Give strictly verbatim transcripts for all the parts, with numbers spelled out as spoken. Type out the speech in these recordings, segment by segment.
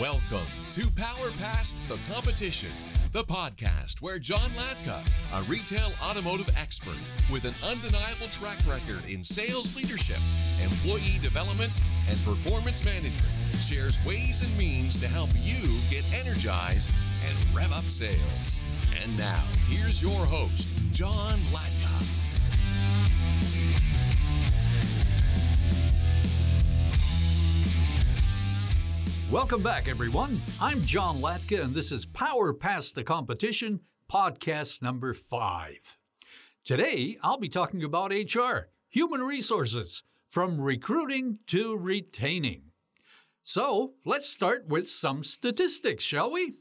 Welcome to Power Past the Competition, the podcast where John Latka, a retail automotive expert with an undeniable track record in sales leadership, employee development, and performance management, shares ways and means to help you get energized and rev up sales. And now, here's your host, John Latka. Welcome back, everyone. I'm John Latka, and this is Power Past the Competition, podcast number five. Today, I'll be talking about H R, human resources, from recruiting to retaining. So, let's start with some statistics, shall we?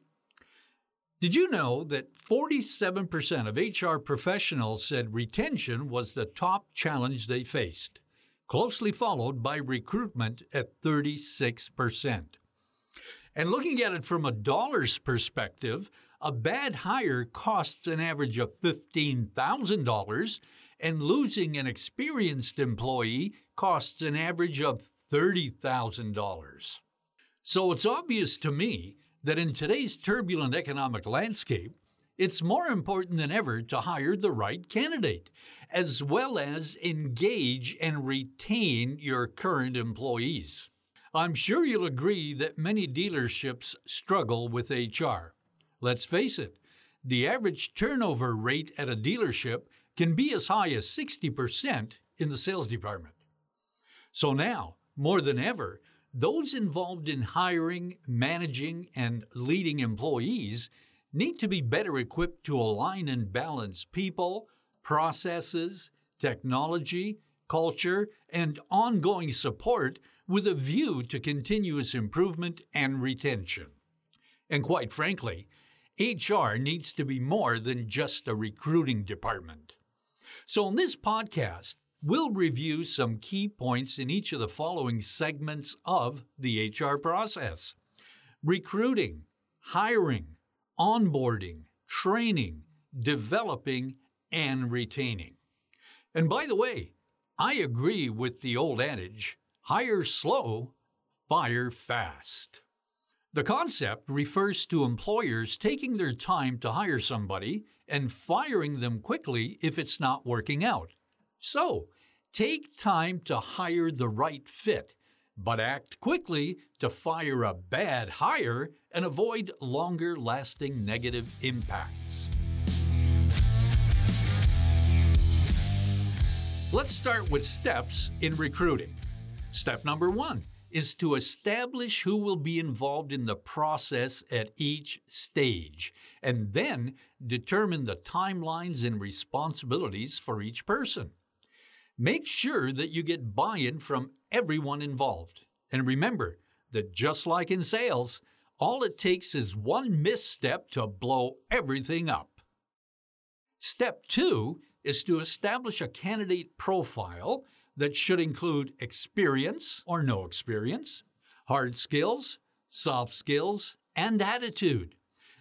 Did you know that forty-seven percent of H R professionals said retention was the top challenge they faced, closely followed by recruitment at thirty-six percent? And looking at it from a dollar's perspective, a bad hire costs an average of fifteen thousand dollars, and losing an experienced employee costs an average of thirty thousand dollars. So it's obvious to me that in today's turbulent economic landscape, it's more important than ever to hire the right candidate, as well as engage and retain your current employees. I'm sure you'll agree that many dealerships struggle with H R. Let's face it, the average turnover rate at a dealership can be as high as sixty percent in the sales department. So now, more than ever, those involved in hiring, managing, and leading employees need to be better equipped to align and balance people, processes, technology, culture, and ongoing support with a view to continuous improvement and retention. And quite frankly, H R needs to be more than just a recruiting department. So in this podcast, we'll review some key points in each of the following segments of the H R process: recruiting, hiring, onboarding, training, developing, and retaining. And by the way, I agree with the old adage, hire slow, fire fast. The concept refers to employers taking their time to hire somebody and firing them quickly if it's not working out. So, take time to hire the right fit, but act quickly to fire a bad hire and avoid longer-lasting negative impacts. Let's start with steps in recruiting. Step number one is to establish who will be involved in the process at each stage, and then determine the timelines and responsibilities for each person. Make sure that you get buy-in from everyone involved. And remember that just like in sales, all it takes is one misstep to blow everything up. Step two is to establish a candidate profile that should include experience or no experience, hard skills, soft skills, and attitude.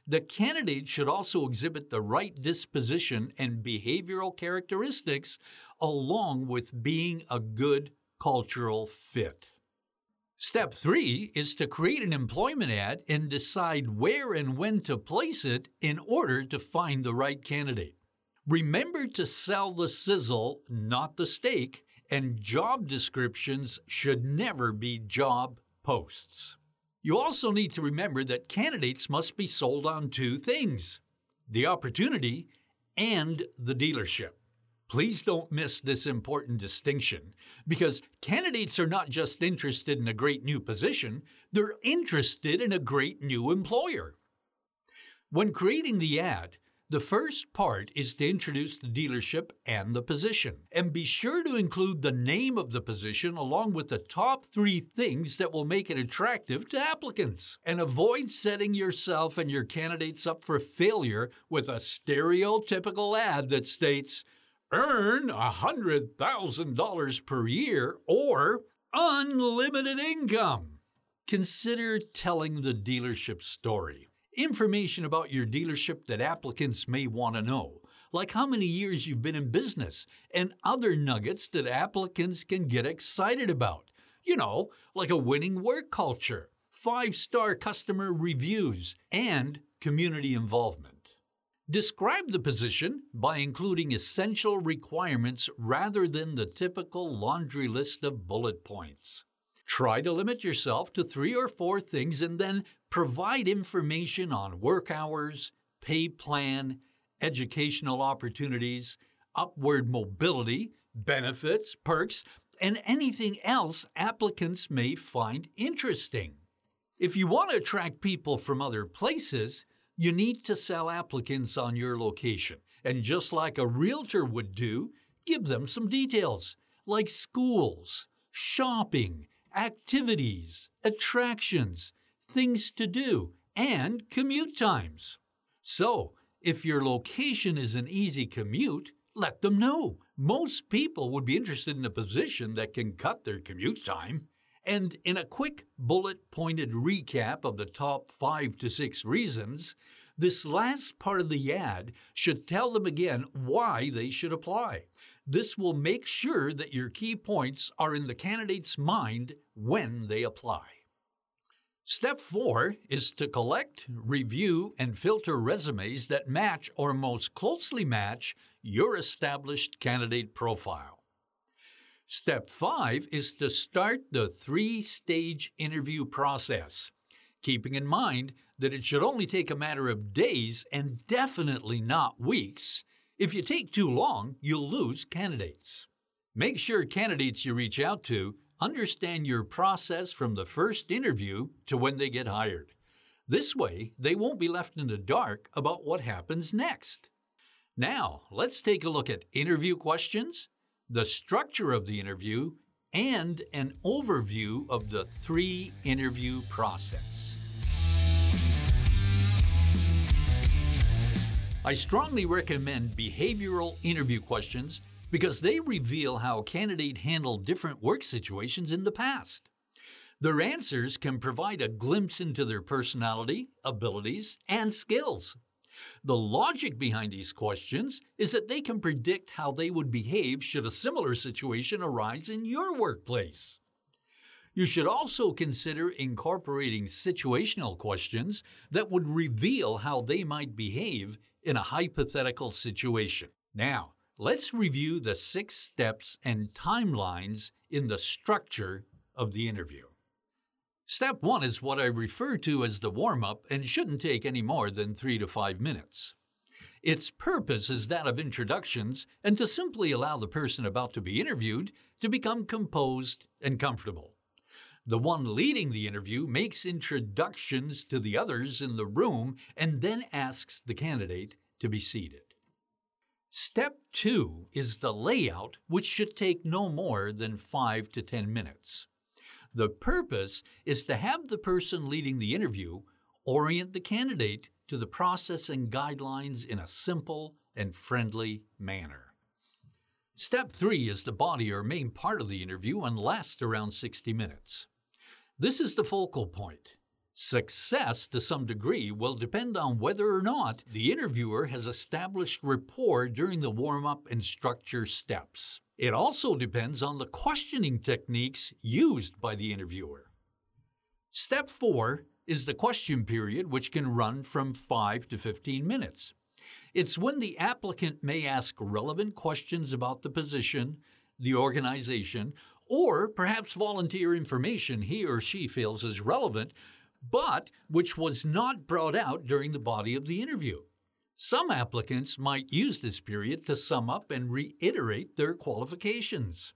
The candidate should also exhibit the right disposition and behavioral characteristics, along with being a good cultural fit. Step three is to create an employment ad and decide where and when to place it in order to find the right candidate. Remember to sell the sizzle, not the steak, and job descriptions should never be job posts. You also need to remember that candidates must be sold on two things: the opportunity and the dealership. Please don't miss this important distinction, because candidates are not just interested in a great new position, they're interested in a great new employer. When creating the ad, the first part is to introduce the dealership and the position, and be sure to include the name of the position along with the top three things that will make it attractive to applicants. And avoid setting yourself and your candidates up for failure with a stereotypical ad that states, "Earn one hundred thousand dollars per year" or "unlimited income." Consider telling the dealership story. Information about your dealership that applicants may want to know, like how many years you've been in business, and other nuggets that applicants can get excited about. You know, like a winning work culture, five-star customer reviews, and community involvement. Describe the position by including essential requirements rather than the typical laundry list of bullet points. Try to limit yourself to three or four things and then provide information on work hours, pay plan, educational opportunities, upward mobility, benefits, perks, and anything else applicants may find interesting. If you want to attract people from other places, you need to sell applicants on your location. And just like a realtor would do, give them some details, like schools, shopping, activities, attractions, things to do, and commute times. So, if your location is an easy commute, let them know. Most people would be interested in a position that can cut their commute time. And in a quick bullet-pointed recap of the top five to six reasons, this last part of the ad should tell them again why they should apply. This will make sure that your key points are in the candidate's mind when they apply. Step four is to collect, review, and filter resumes that match or most closely match your established candidate profile. Step five is to start the three-stage interview process, keeping in mind that it should only take a matter of days and definitely not weeks. If you take too long, you'll lose candidates. Make sure candidates you reach out to understand your process from the first interview to when they get hired. This way, they won't be left in the dark about what happens next. Now, let's take a look at interview questions, the structure of the interview, and an overview of the three-interview process. I strongly recommend behavioral interview questions because they reveal how candidates handled different work situations in the past. Their answers can provide a glimpse into their personality, abilities, and skills. The logic behind these questions is that they can predict how they would behave should a similar situation arise in your workplace. You should also consider incorporating situational questions that would reveal how they might behave in a hypothetical situation. Now, let's review the six steps and timelines in the structure of the interview. Step one is what I refer to as the warm-up and shouldn't take any more than three to five minutes. Its purpose is that of introductions and to simply allow the person about to be interviewed to become composed and comfortable. The one leading the interview makes introductions to the others in the room and then asks the candidate to be seated. Step two is the layout, which should take no more than five to ten minutes. The purpose is to have the person leading the interview orient the candidate to the process and guidelines in a simple and friendly manner. Step three is the body or main part of the interview and lasts around sixty minutes. This is the focal point. Success, to some degree, will depend on whether or not the interviewer has established rapport during the warm-up and structure steps. It also depends on the questioning techniques used by the interviewer. Step four is the question period, which can run from five to fifteen minutes. It's when the applicant may ask relevant questions about the position, the organization, or perhaps volunteer information he or she feels is relevant but which was not brought out during the body of the interview. Some applicants might use this period to sum up and reiterate their qualifications.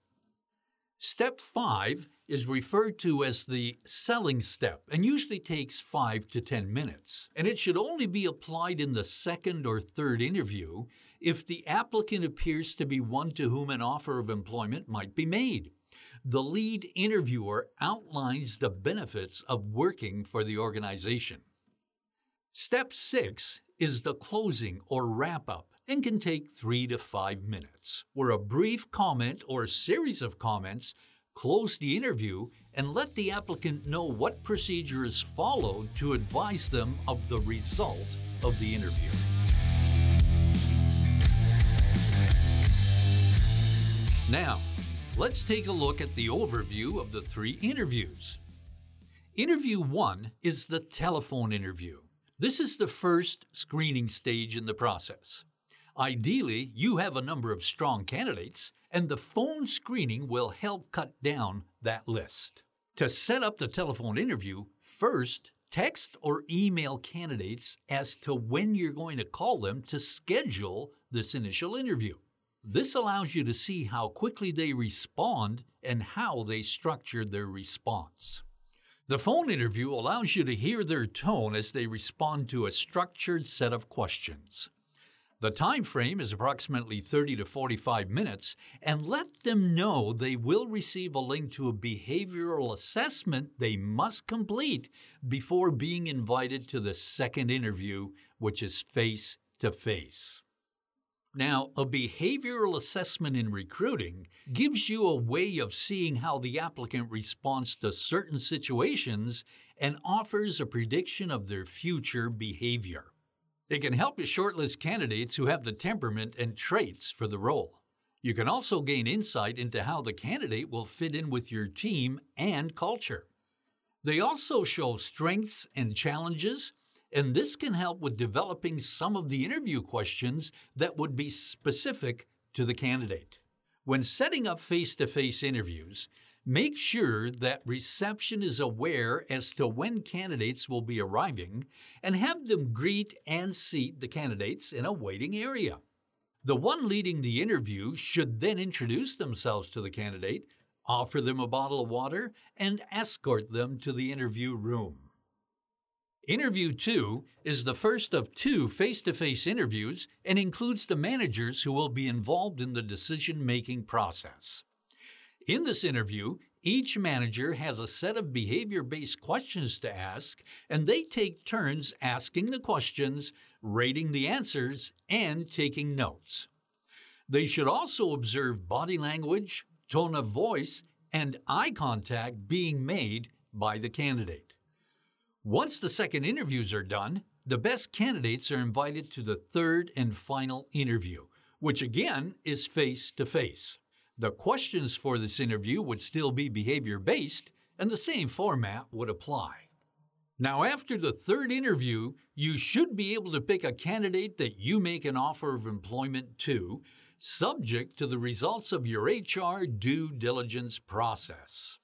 Step five is referred to as the selling step and usually takes five to ten minutes, and it should only be applied in the second or third interview if the applicant appears to be one to whom an offer of employment might be made. The lead interviewer outlines the benefits of working for the organization. Step six is the closing or wrap-up and can take three to five minutes, where a brief comment or series of comments close the interview and let the applicant know what procedure is followed to advise them of the result of the interview. Now, let's take a look at the overview of the three interviews. Interview one is the telephone interview. This is the first screening stage in the process. Ideally, you have a number of strong candidates, and the phone screening will help cut down that list. To set up the telephone interview, first, text or email candidates as to when you're going to call them to schedule this initial interview. This allows you to see how quickly they respond and how they structured their response. The phone interview allows you to hear their tone as they respond to a structured set of questions. The time frame is approximately thirty to forty-five minutes, and let them know they will receive a link to a behavioral assessment they must complete before being invited to the second interview, which is face-to-face. Now, a behavioral assessment in recruiting gives you a way of seeing how the applicant responds to certain situations and offers a prediction of their future behavior. It can help you shortlist candidates who have the temperament and traits for the role. You can also gain insight into how the candidate will fit in with your team and culture. They also show strengths and challenges, and this can help with developing some of the interview questions that would be specific to the candidate. When setting up face-to-face interviews, make sure that reception is aware as to when candidates will be arriving and have them greet and seat the candidates in a waiting area. The one leading the interview should then introduce themselves to the candidate, offer them a bottle of water, and escort them to the interview room. Interview two is the first of two face-to-face interviews and includes the managers who will be involved in the decision-making process. In this interview, each manager has a set of behavior-based questions to ask, and they take turns asking the questions, rating the answers, and taking notes. They should also observe body language, tone of voice, and eye contact being made by the candidate. Once the second interviews are done, the best candidates are invited to the third and final interview, which again is face-to-face. The questions for this interview would still be behavior-based, and the same format would apply. Now, after the third interview, you should be able to pick a candidate that you make an offer of employment to, subject to the results of your H R due diligence process.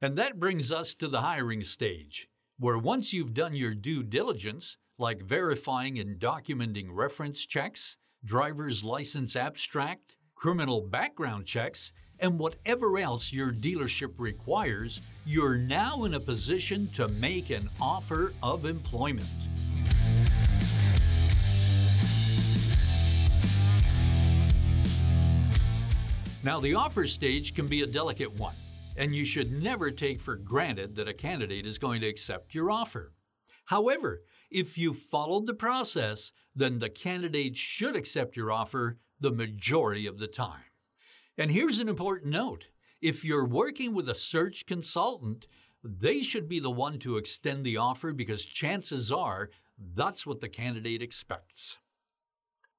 And that brings us to the hiring stage, where once you've done your due diligence, like verifying and documenting reference checks, driver's license abstract, criminal background checks, and whatever else your dealership requires, you're now in a position to make an offer of employment. Now, the offer stage can be a delicate one, and you should never take for granted that a candidate is going to accept your offer. However, if you followed the process, then the candidate should accept your offer the majority of the time. And here's an important note. If you're working with a search consultant, they should be the one to extend the offer because chances are that's what the candidate expects.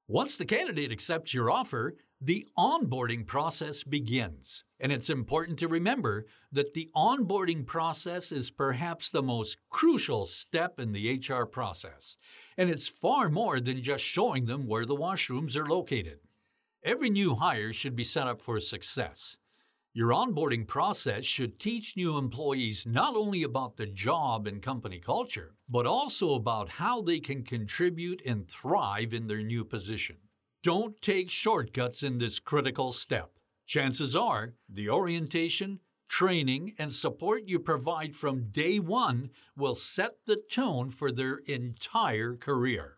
Once the candidate accepts your offer, the onboarding process begins. And it's important to remember that the onboarding process is perhaps the most crucial step in the H R process. And it's far more than just showing them where the washrooms are located. Every new hire should be set up for success. Your onboarding process should teach new employees not only about the job and company culture, but also about how they can contribute and thrive in their new position. Don't take shortcuts in this critical step. Chances are the orientation, training, and support you provide from day one will set the tone for their entire career.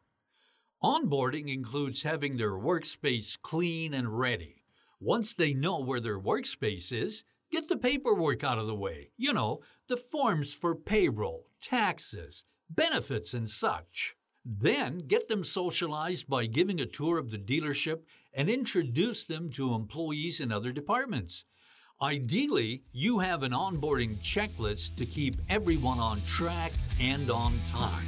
Onboarding includes having their workspace clean and ready. Once they know where their workspace is, get the paperwork out of the way. You know, the forms for payroll, taxes, benefits, and such. Then get them socialized by giving a tour of the dealership and introduce them to employees in other departments. Ideally, you have an onboarding checklist to keep everyone on track and on time.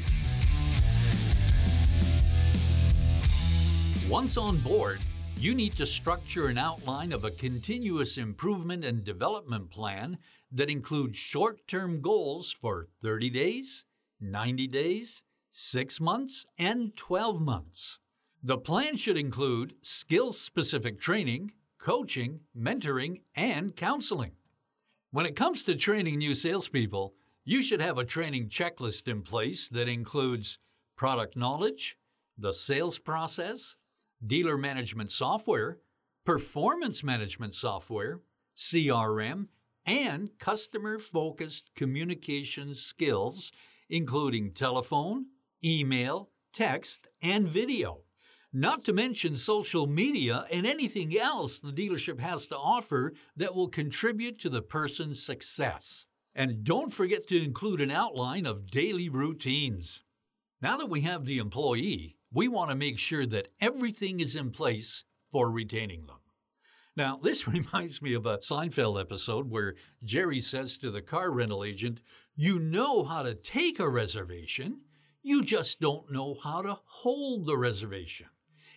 Once on board, You need to structure an outline of a continuous improvement and development plan that includes short-term goals for thirty days, ninety days, six months, and twelve months. The plan should include skill-specific training, coaching, mentoring, and counseling. When it comes to training new salespeople, you should have a training checklist in place that includes product knowledge, the sales process, dealer management software, performance management software, C R M, and customer-focused communication skills, including telephone, email, text, and video. Not to mention social media and anything else the dealership has to offer that will contribute to the person's success. And don't forget to include an outline of daily routines. Now that we have the employee, we want to make sure that everything is in place for retaining them. Now, this reminds me of a Seinfeld episode where Jerry says to the car rental agent, "You know how to take a reservation, you just don't know how to hold the reservation."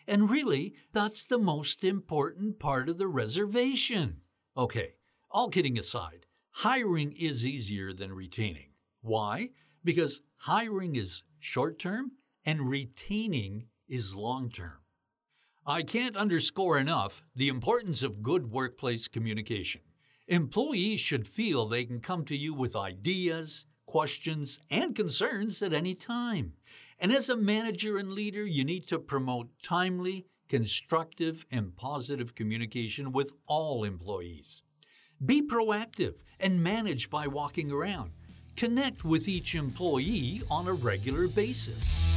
And really, that's the most important part of the reservation. Okay, all kidding aside, hiring is easier than retaining. Why? Because hiring is short-term, and retaining is long-term. I can't underscore enough the importance of good workplace communication. Employees should feel they can come to you with ideas, questions, and concerns at any time. And as a manager and leader, you need to promote timely, constructive, and positive communication with all employees. Be proactive and manage by walking around. Connect with each employee on a regular basis.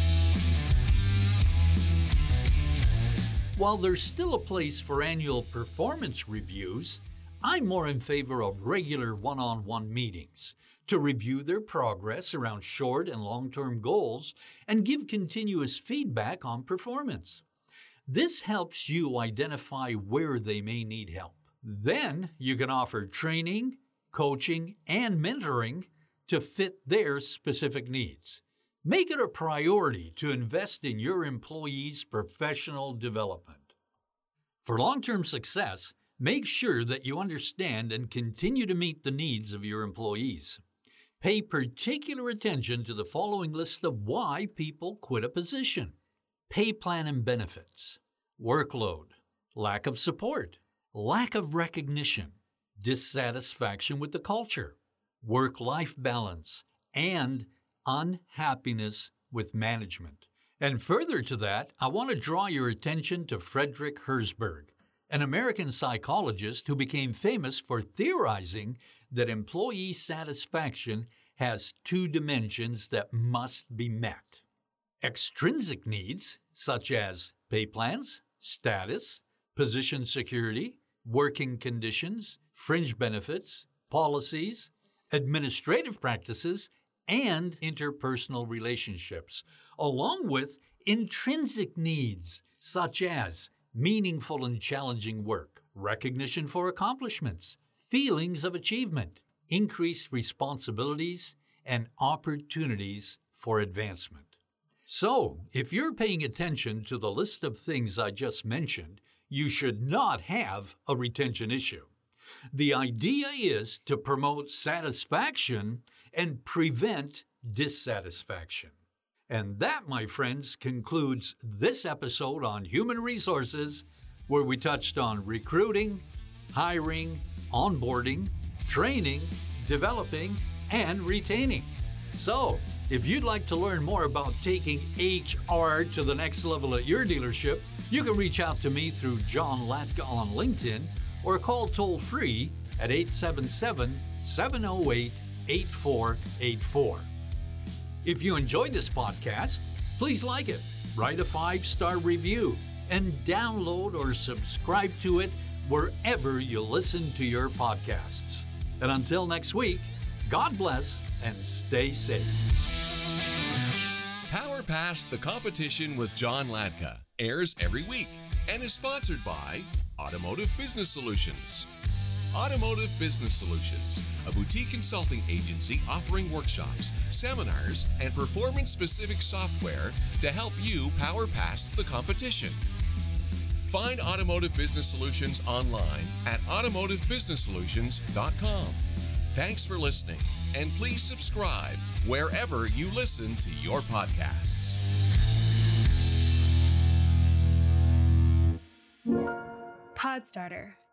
While there's still a place for annual performance reviews, I'm more in favor of regular one-on-one meetings to review their progress around short and long-term goals and give continuous feedback on performance. This helps you identify where they may need help. Then you can offer training, coaching, and mentoring to fit their specific needs. Make it a priority to invest in your employees' professional development. For long-term success, make sure that you understand and continue to meet the needs of your employees. Pay particular attention to the following list of why people quit a position: pay plan and benefits, workload, lack of support, lack of recognition, dissatisfaction with the culture, work-life balance, and unhappiness with management. And further to that, I want to draw your attention to Frederick Herzberg, an American psychologist who became famous for theorizing that employee satisfaction has two dimensions that must be met: extrinsic needs, such as pay plans, status, position security, working conditions, fringe benefits, policies, administrative practices, and interpersonal relationships, along with intrinsic needs such as meaningful and challenging work, recognition for accomplishments, feelings of achievement, increased responsibilities, and opportunities for advancement. So, if you're paying attention to the list of things I just mentioned, you should not have a retention issue. The idea is to promote satisfaction and prevent dissatisfaction. And that, my friends, concludes this episode on Human Resources, where we touched on recruiting, hiring, onboarding, training, developing, and retaining. So, if you'd like to learn more about taking H R to the next level at your dealership, you can reach out to me through John Latka on LinkedIn or call toll-free at eight seven seven, seven zero eight, eight four eight four. If you enjoyed this podcast, please like it, write a five-star review, and download or subscribe to it wherever you listen to your podcasts. And until next week, God bless and stay safe. Power Past the Competition with John Latka airs every week and is sponsored by Automotive Business Solutions. Automotive Business Solutions, a boutique consulting agency offering workshops, seminars, and performance-specific software to help you power past the competition. Find Automotive Business Solutions online at automotive business solutions dot com. Thanks for listening, and please subscribe wherever you listen to your podcasts. Podstarter.